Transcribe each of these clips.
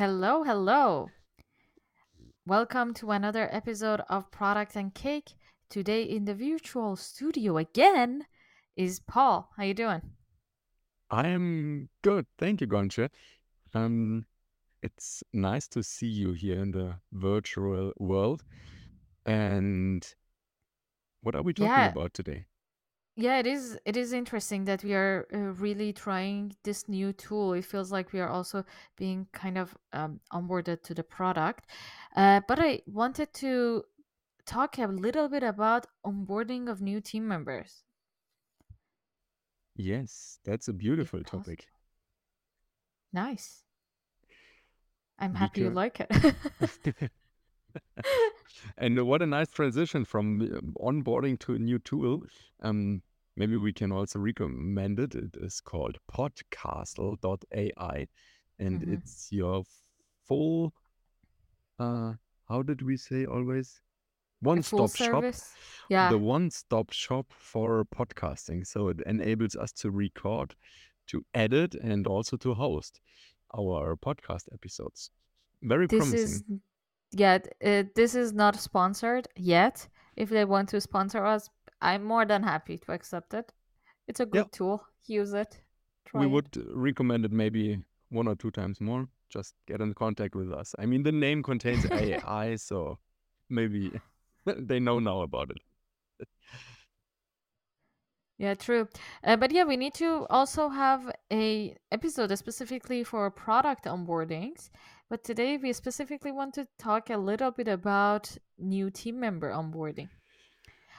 Hello, hello. Welcome to another episode of Product and Cake. Today in the virtual studio again is Paul. How you doing? I am good. Thank you, Ghonche. It's nice to see you here in the virtual world. And what are we talking Yeah, about today? yeah, it is interesting that we are really trying this new tool. It feels like we are also being kind of onboarded to the product. But I wanted to talk a little bit about onboarding of new team members, Yes, that's a if beautiful possible. topic, Nice. I'm happy you because like it. and what a nice transition from onboarding to a new tool. Um, Maybe we can also recommend it. It is called podcastle.ai, and hmm it's your full uh, how did we say always? A One full stop shop, service. Yeah. the one stop shop for podcasting. So it enables us to record, to edit, and also to host our podcast episodes. Very This is promising. This is not sponsored yet. If they want to sponsor us, I'm more than happy to accept it. It's a Yeah, good tool. Use it. we Try it. would recommend it maybe one or two times more. Just get in contact with us. I mean, the name contains AI, so maybe they know now about it. Yeah, true. But yeah, we need to also have a episode specifically for product onboardings. But today we specifically want to talk a little bit about new team member onboarding.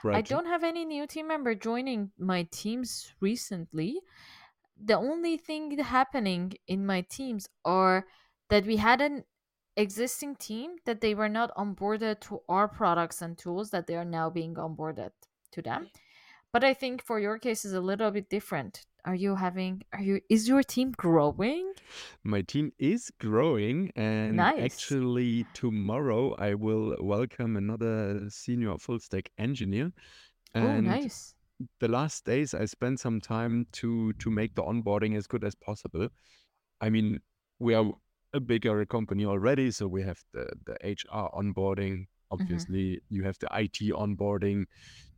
I Right. don't have any new team member joining my teams recently. The only thing happening in my teams are that we had an existing team that they were not onboarded to our products and tools that they are now being onboarded to them. But I think for your case is a little bit different. Is your team growing? My team is growing, and Nice. actually, tomorrow I will welcome another senior full stack engineer. Oh, And nice. the last days I spent some time to make the onboarding as good as possible. I mean, we are a bigger company already, so we have the HR onboarding. hmm Obviously, you have the IT onboarding.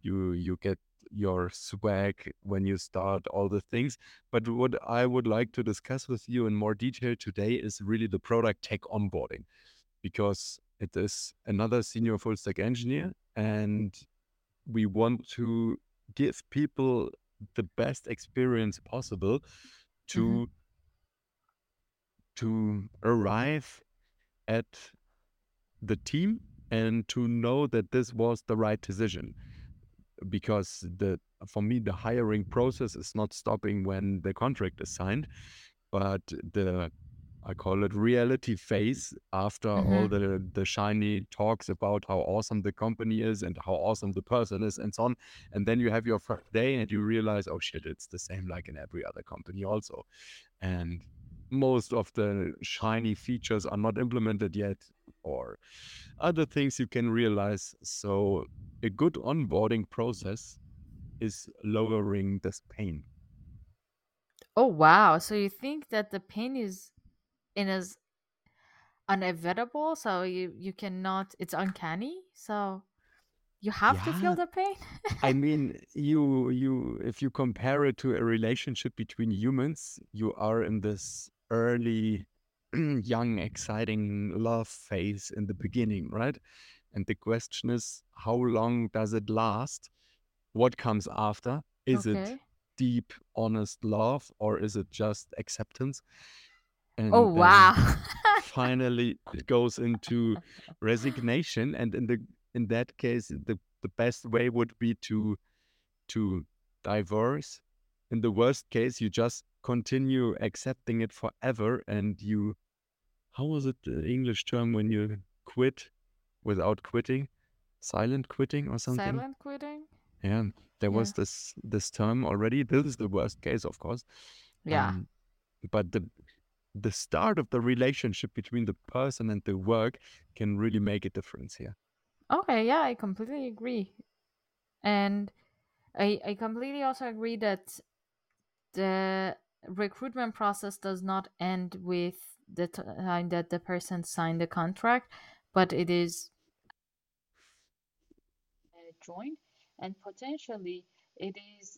You get your swag when you start, all the things. But what I would like to discuss with you in more detail today is really the product tech onboarding, because it is another senior full stack engineer, and we want to give people the best experience possible hmm to to arrive at the team and to know that this was the right decision, because the for me the hiring process is not stopping when the contract is signed, but the I call it reality phase after all hmm the shiny talks about how awesome the company is and how awesome the person is and so on. And then you have your first day and you realize, oh shit, it's the same like in every other company also. And most of the shiny features are not implemented yet or other things you can realize. So a good onboarding process is lowering this pain. Oh, wow. So you think that the pain is in as unavoidable, so you cannot, it's uncanny, so you have to feel Yeah, the pain. I mean, you if you compare it to a relationship between humans, you are in this early, young, exciting love phase in the beginning, right? And the question is, how long does it last? What comes after? Is it Okay. deep, honest love, or is it just acceptance? Oh, And wow. then finally it goes into resignation. And in that case, the best way would be to diverse. In the worst case, you just continue accepting it forever, and you how was it the English term when you quit without quitting? Silent quitting or something? Silent quitting. Yeah, there Yeah. was this term already. This is the worst case, of course. Yeah. Um, But the start of the relationship between the person and the work can really make a difference here. Okay. Yeah, I completely agree, and I completely also agree that the recruitment process does not end with the time that the person signed the contract, but it is joined, and potentially it is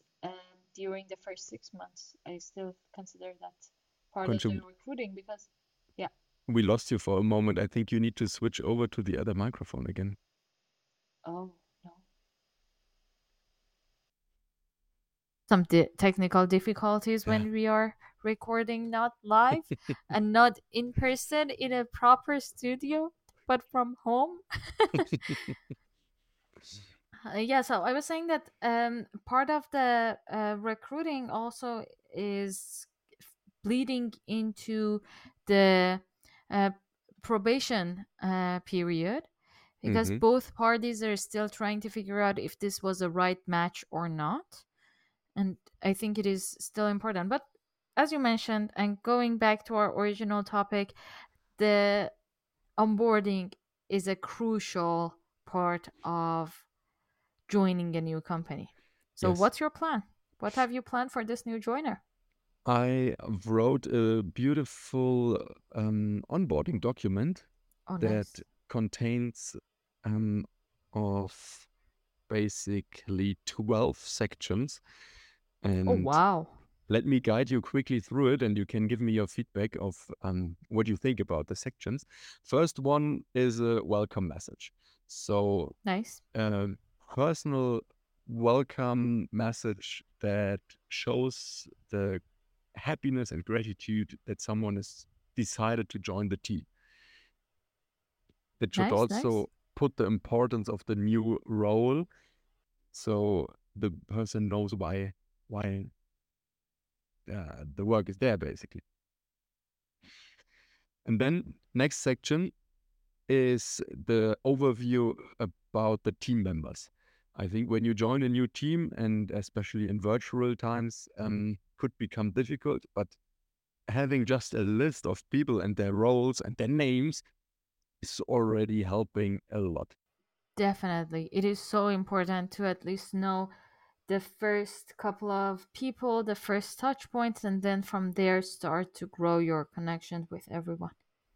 during the first 6 months. I still consider that part of the recruiting because, yeah. We lost you for a moment. I think you need to switch over to the other microphone again. Oh, no. Some technical difficulties when we are recording, not live and not in person in a proper studio, but from home. So I was saying that part of the recruiting also is bleeding into the probation period, because both parties are still trying to figure out if this was a right match or not. And I think it is still important. But as you mentioned, and going back to our original topic, the onboarding is a crucial part of joining a new company. So what's your plan? What have you planned for this new joiner? I wrote a beautiful onboarding document that contains of basically 12 sections. And let me guide you quickly through it, and you can give me your feedback of what you think about the sections. First one is a welcome message. So personal welcome message that shows the happiness and gratitude that someone has decided to join the team. That should also put the importance of the new role, so the person knows why the work is there, basically. And then next section is the overview about the team members. I think when you join a new team, and especially in virtual times, could become difficult, but having just a list of people and their roles and their names is already helping a lot. Definitely. It is so important to at least know the first couple of people, the first touch points, and then from there start to grow your connection with everyone.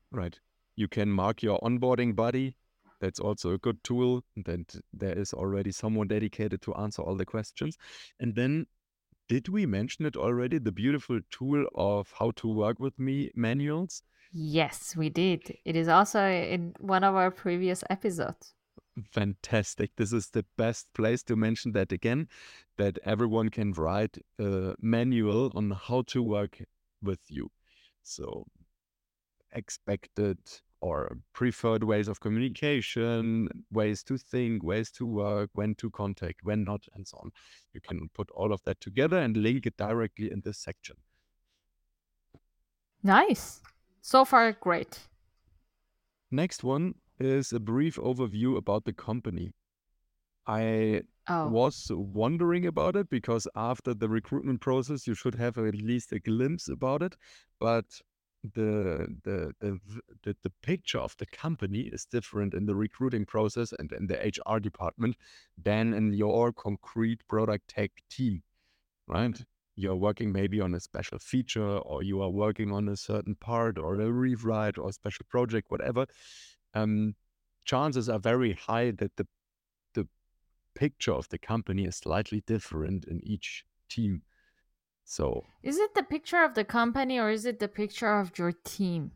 Right. You can mark your onboarding buddy. That's also a good tool, that there is already someone dedicated to answer all the questions. And then, did we mention it already, the beautiful tool of how to work with me manuals? Yes, we did. It is also in one of our previous episodes. Fantastic. This is the best place to mention that again, that everyone can write a manual on how to work with you. So expected or preferred ways of communication, ways to think, ways to work, when to contact, when not, and so on. You can put all of that together and link it directly in this section. Nice. So far, great. Next one is a brief overview about the company. I was wondering about it, because after the recruitment process, you should have at least a glimpse about it. But the picture of the company is different in the recruiting process and in the HR department than in your concrete product tech team, right? You're working maybe on a special feature, or you are working on a certain part or a rewrite or a special project, whatever. Chances are very high that the picture of the company is slightly different in each team. So, is it the picture of the company, or is it the picture of your team?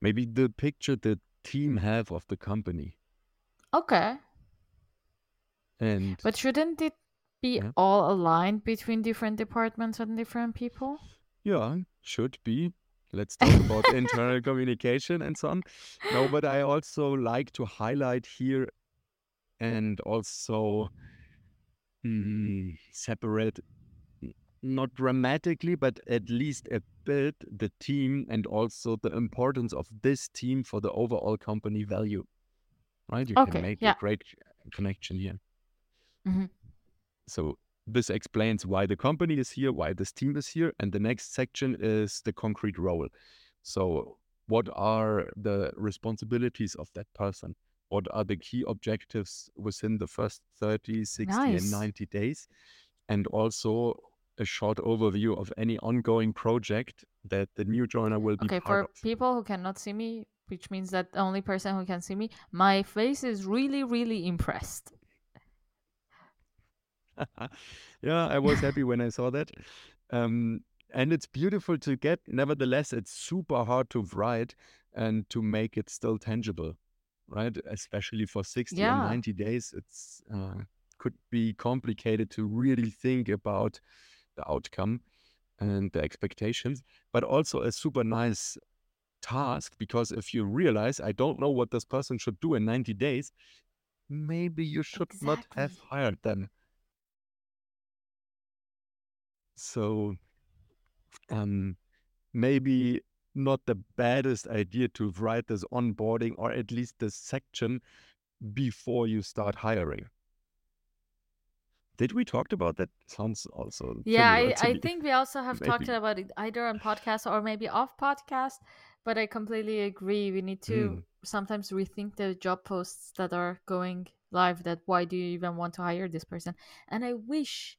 Maybe the picture the team have of the company. Okay. But shouldn't it be all aligned between different departments and different people? Yeah, should be. Let's talk about internal communication and so on. No, but I also like to highlight here and also separate, not dramatically, but at least a bit, the team and also the importance of this team for the overall company value, right? You can make a great connection here. Mm-hmm. So this explains why the company is here, why this team is here. And the next section is the concrete role. So what are the responsibilities of that person? What are the key objectives within the first 30, 60, and 90 days? And also, a short overview of any ongoing project that the new joiner will be part of. Okay, for people who cannot see me, which means that the only person who can see me, my face is really, really impressed. Yeah, I was happy when I saw that. And it's beautiful to get. Nevertheless, it's super hard to write and to make it still tangible, right? Especially for 60 and 90 days, it's could be complicated to really think about the outcome and the expectations, but also a super nice task, because if you realize, I don't know what this person should do in 90 days, maybe you should not have hired them. So maybe not the baddest idea to write this onboarding, or at least this section, before you start hiring. Did we talk about that? Sounds also I think we also have talked about it either on podcast or maybe off podcast, but I completely agree. We need to sometimes rethink the job posts that are going live, that why do you even want to hire this person? And I wish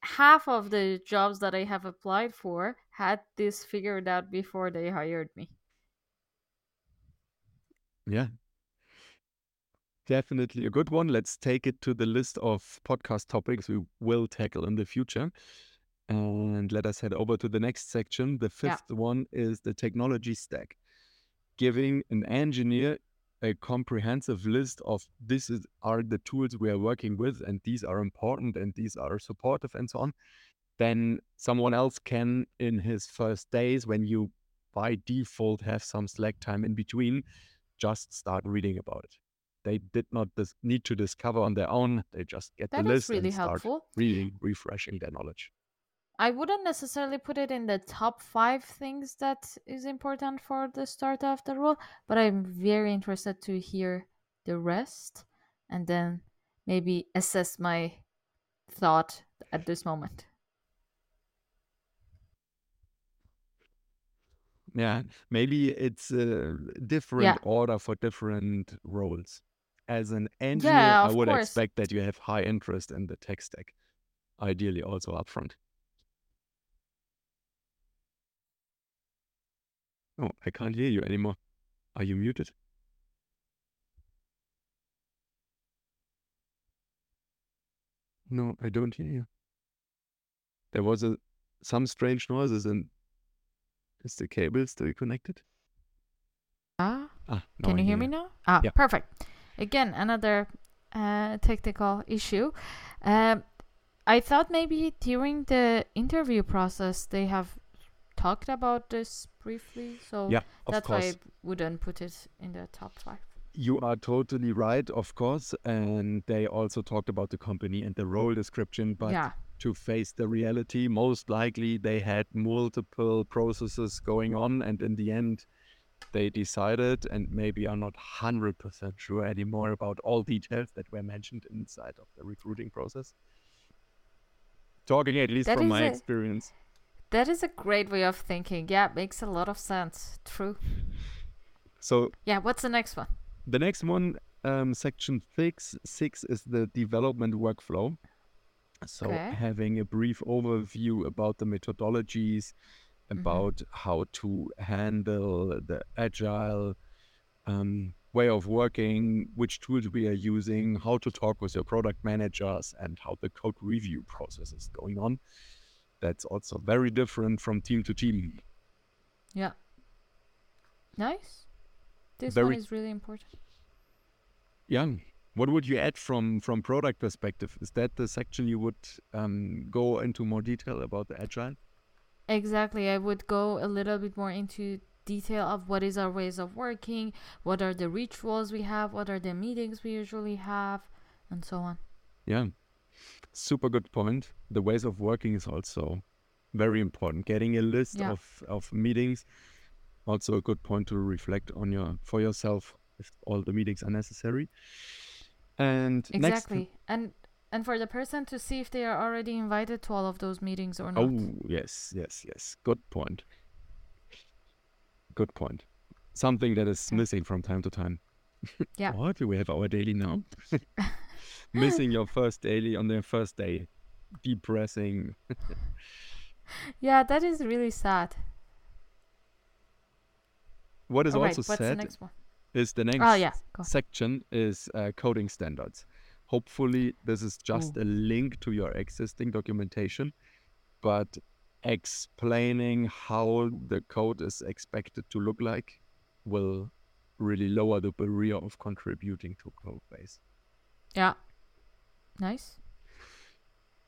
half of the jobs that I have applied for had this figured out before they hired me. Yeah. Definitely a good one. Let's take it to the list of podcast topics we will tackle in the future. And let us head over to the next section. The fifth one is the technology stack. Giving an engineer a comprehensive list of these are the tools we are working with, and these are important and these are supportive and so on. Then someone else can, in his first days, when you by default have some slack time in between, just start reading about it. They did not need to discover on their own. They just get the list really and start reading, refreshing their knowledge. I wouldn't necessarily put it in the top 5 things that is important for the start of the role, but I'm very interested to hear the rest and then maybe assess my thought at this moment. Yeah, maybe it's a different order for different roles. As an engineer, I would expect that you have high interest in the tech stack, ideally also upfront. Oh, I can't hear you anymore. Are you muted? No, I don't hear you. There was some strange noises, and is the cable still connected? No, can you hear me now? Perfect. Again, another technical issue. I thought maybe during the interview process they have talked about this briefly, so that's why I wouldn't put it in the top 5. You are totally right, of course, and they also talked about the company and the role description, but to face the reality, most likely they had multiple processes going on, and in the end they decided and maybe are not 100% sure anymore about all details that were mentioned inside of the recruiting process. Talking at least from my experience. That is a great way of thinking. Yeah, it makes a lot of sense. True. So what's the next one? The next one, section 6 is the development workflow. So having a brief overview about the methodologies, about how to handle the agile way of working, which tools we are using, how to talk with your product managers, and how the code review process is going on. That's also very different from team to team. Yeah. Nice. This one is really important. Yeah. What would you add from product perspective? Is that the section you would go into more detail about the agile? Exactly. I would go a little bit more into detail of what is our ways of working, what are the rituals we have, what are the meetings we usually have, and so on. Yeah. Super good point. The ways of working is also very important. Getting a list of meetings, also a good point to reflect on for yourself if all the meetings are necessary. And and for the person to see if they are already invited to all of those meetings or not. Oh, yes. Good point. Something that is missing from time to time. Yeah. What do we have our daily now? Missing your first daily on their first day. depressing. Yeah, that is really sad. What is the next section is coding standards. Hopefully this is just a link to your existing documentation, but explaining how the code is expected to look like will really lower the barrier of contributing to code base. Yeah. Nice.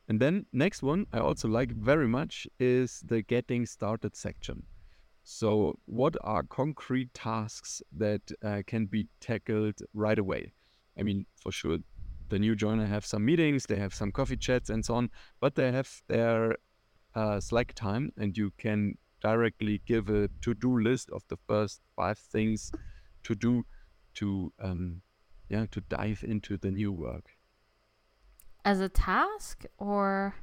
And then next one I also like very much is the getting started section. So what are concrete tasks that can be tackled right away? I mean, for sure, the new joiner have some meetings, they have some coffee chats and so on, but they have their Slack time, and you can directly give a to-do list of the first 5 things to do to dive into the new work. As a task or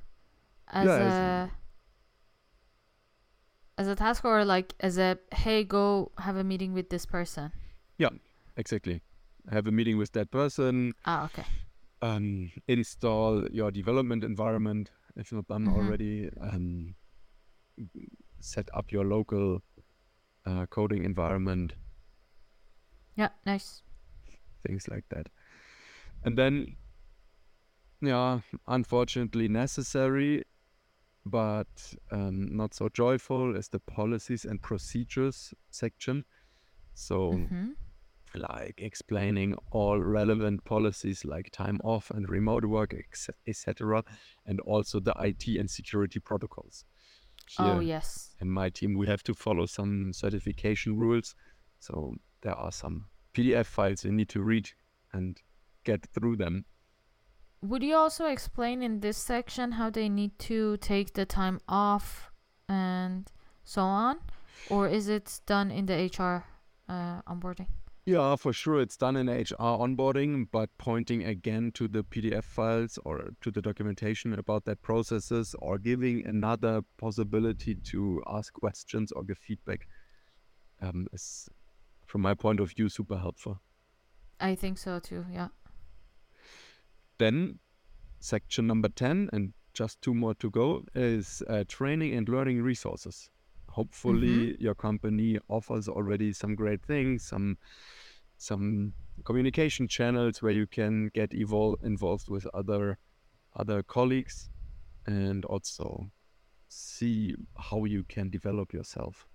as a task, or like as a, hey, go have a meeting with this person? Yeah, exactly. Have a meeting with that person. Ah, okay. Install your development environment, if not done already. Set up your local coding environment. Yeah, nice. Things like that. And then, yeah, unfortunately necessary, but not so joyful, is the policies and procedures section. So like explaining all relevant policies like time off and remote work, etc., and also the IT and security protocols. Here, oh, yes. In my team, we have to follow some certification rules. So there are some PDF files you need to read and get through them. Would you also explain in this section how they need to take the time off and so on? Or is it done in the HR onboarding? Yeah, for sure, it's done in HR onboarding, but pointing again to the PDF files or to the documentation about that processes, or giving another possibility to ask questions or give feedback is, from my point of view, super helpful. I think so too, yeah. Then section number 10, and just 2 more to go, is training and learning resources. Hopefully your company offers already some great things, some communication channels where you can get involved with other colleagues and also see how you can develop yourself.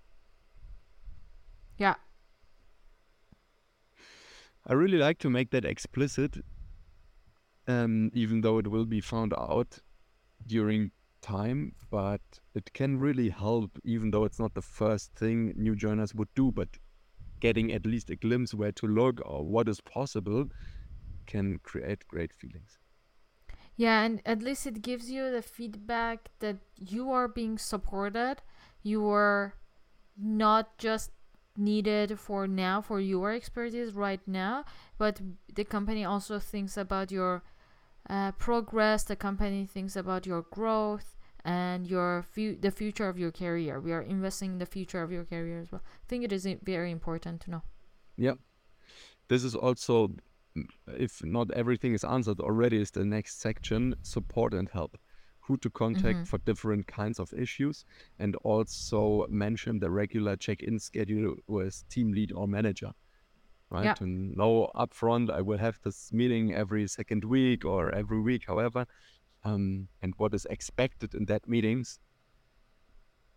Yeah. I really like to make that explicit, even though it will be found out during time, but it can really help, even though it's not the first thing new joiners would do, but getting at least a glimpse where to look or what is possible can create great feelings. Yeah, and at least it gives you the feedback that you are being supported. You are not just needed for now, for your expertise right now, but the company also thinks about your progress, the company thinks about your growth and your the future of your career. We are investing in the future of your career as well. I think it is very important to know. Yeah. This is also, if not everything is answered already, is the next section, support and help. Who to contact for different kinds of issues, and also mention the regular check-in schedule with team lead or manager. Right? Yeah. To know upfront, I will have this meeting every 2nd week or every week, however, and what is expected in that meetings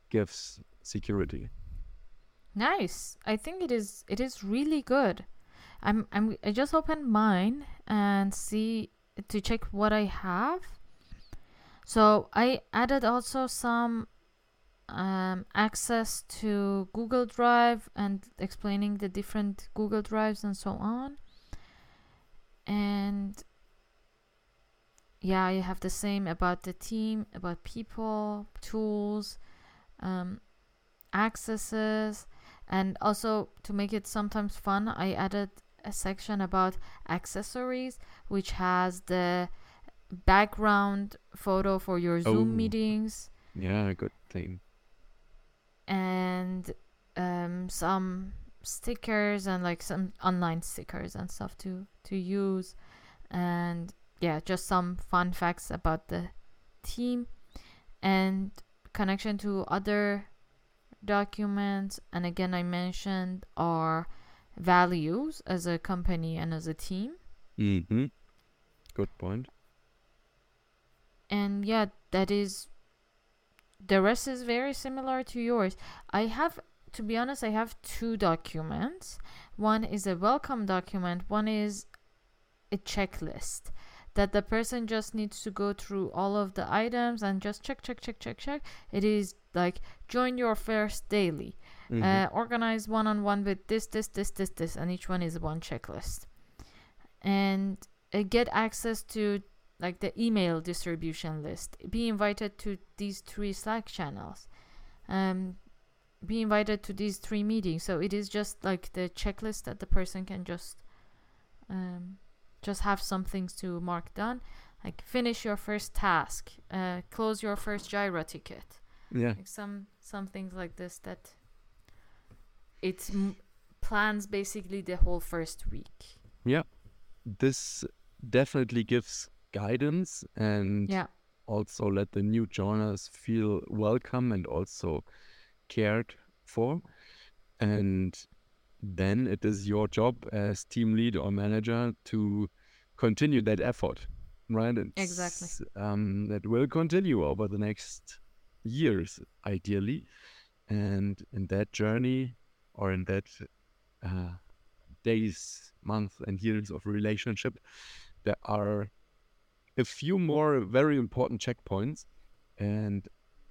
gives security. Nice. I think it is really good. I just opened mine and see to check what I have. So I added also some access to Google Drive and explaining the different Google Drives and so on. And yeah, you have the same about the team, about people, tools, accesses, and also to make it sometimes fun, I added a section about accessories, which has the background photo for your Zoom meetings. Yeah, good thing. And some stickers and like some online stickers and stuff to use, and yeah, just some fun facts about the team and connection to other documents. And again, I mentioned our values as a company and as a team. Mm-hmm. Good point. And yeah, that is, the rest is very similar to yours. I have, to be honest, I have two documents. One is a welcome document. One is a checklist that the person just needs to go through all of the items and just check. It is like, join your first daily. Mm-hmm. Organize one-on-one with this. And each one is one checklist. And get access to like the email distribution list. Be invited to these 3 Slack channels. Be invited to these 3 meetings. So it is just like the checklist that the person can just have some things to mark done. Like finish your first task. Close your first gyro ticket. Yeah. Like some things like this that it plans basically the whole first week. Yeah. This definitely gives guidance and also let the new joiners feel welcome and also cared for. And then it is your job as team lead or manager to continue that effort, right? Exactly. That will continue over the next years, ideally. And in that journey or in that days, months and years of relationship, there are a few more very important checkpoints, and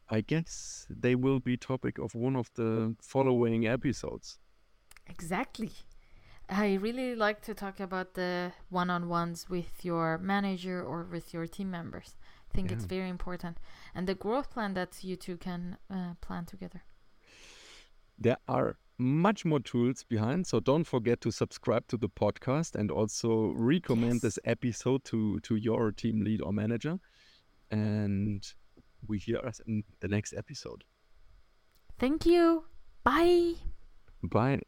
I guess they will be topic of one of the following episodes. Exactly. I really like to talk about the one-on-ones with your manager or with your team members. I think it's very important. And the growth plan that you two can plan together. There are much more tools behind, so don't forget to subscribe to the podcast and also recommend this episode to your team lead or manager, and we hear us in the next episode. Thank you. Bye.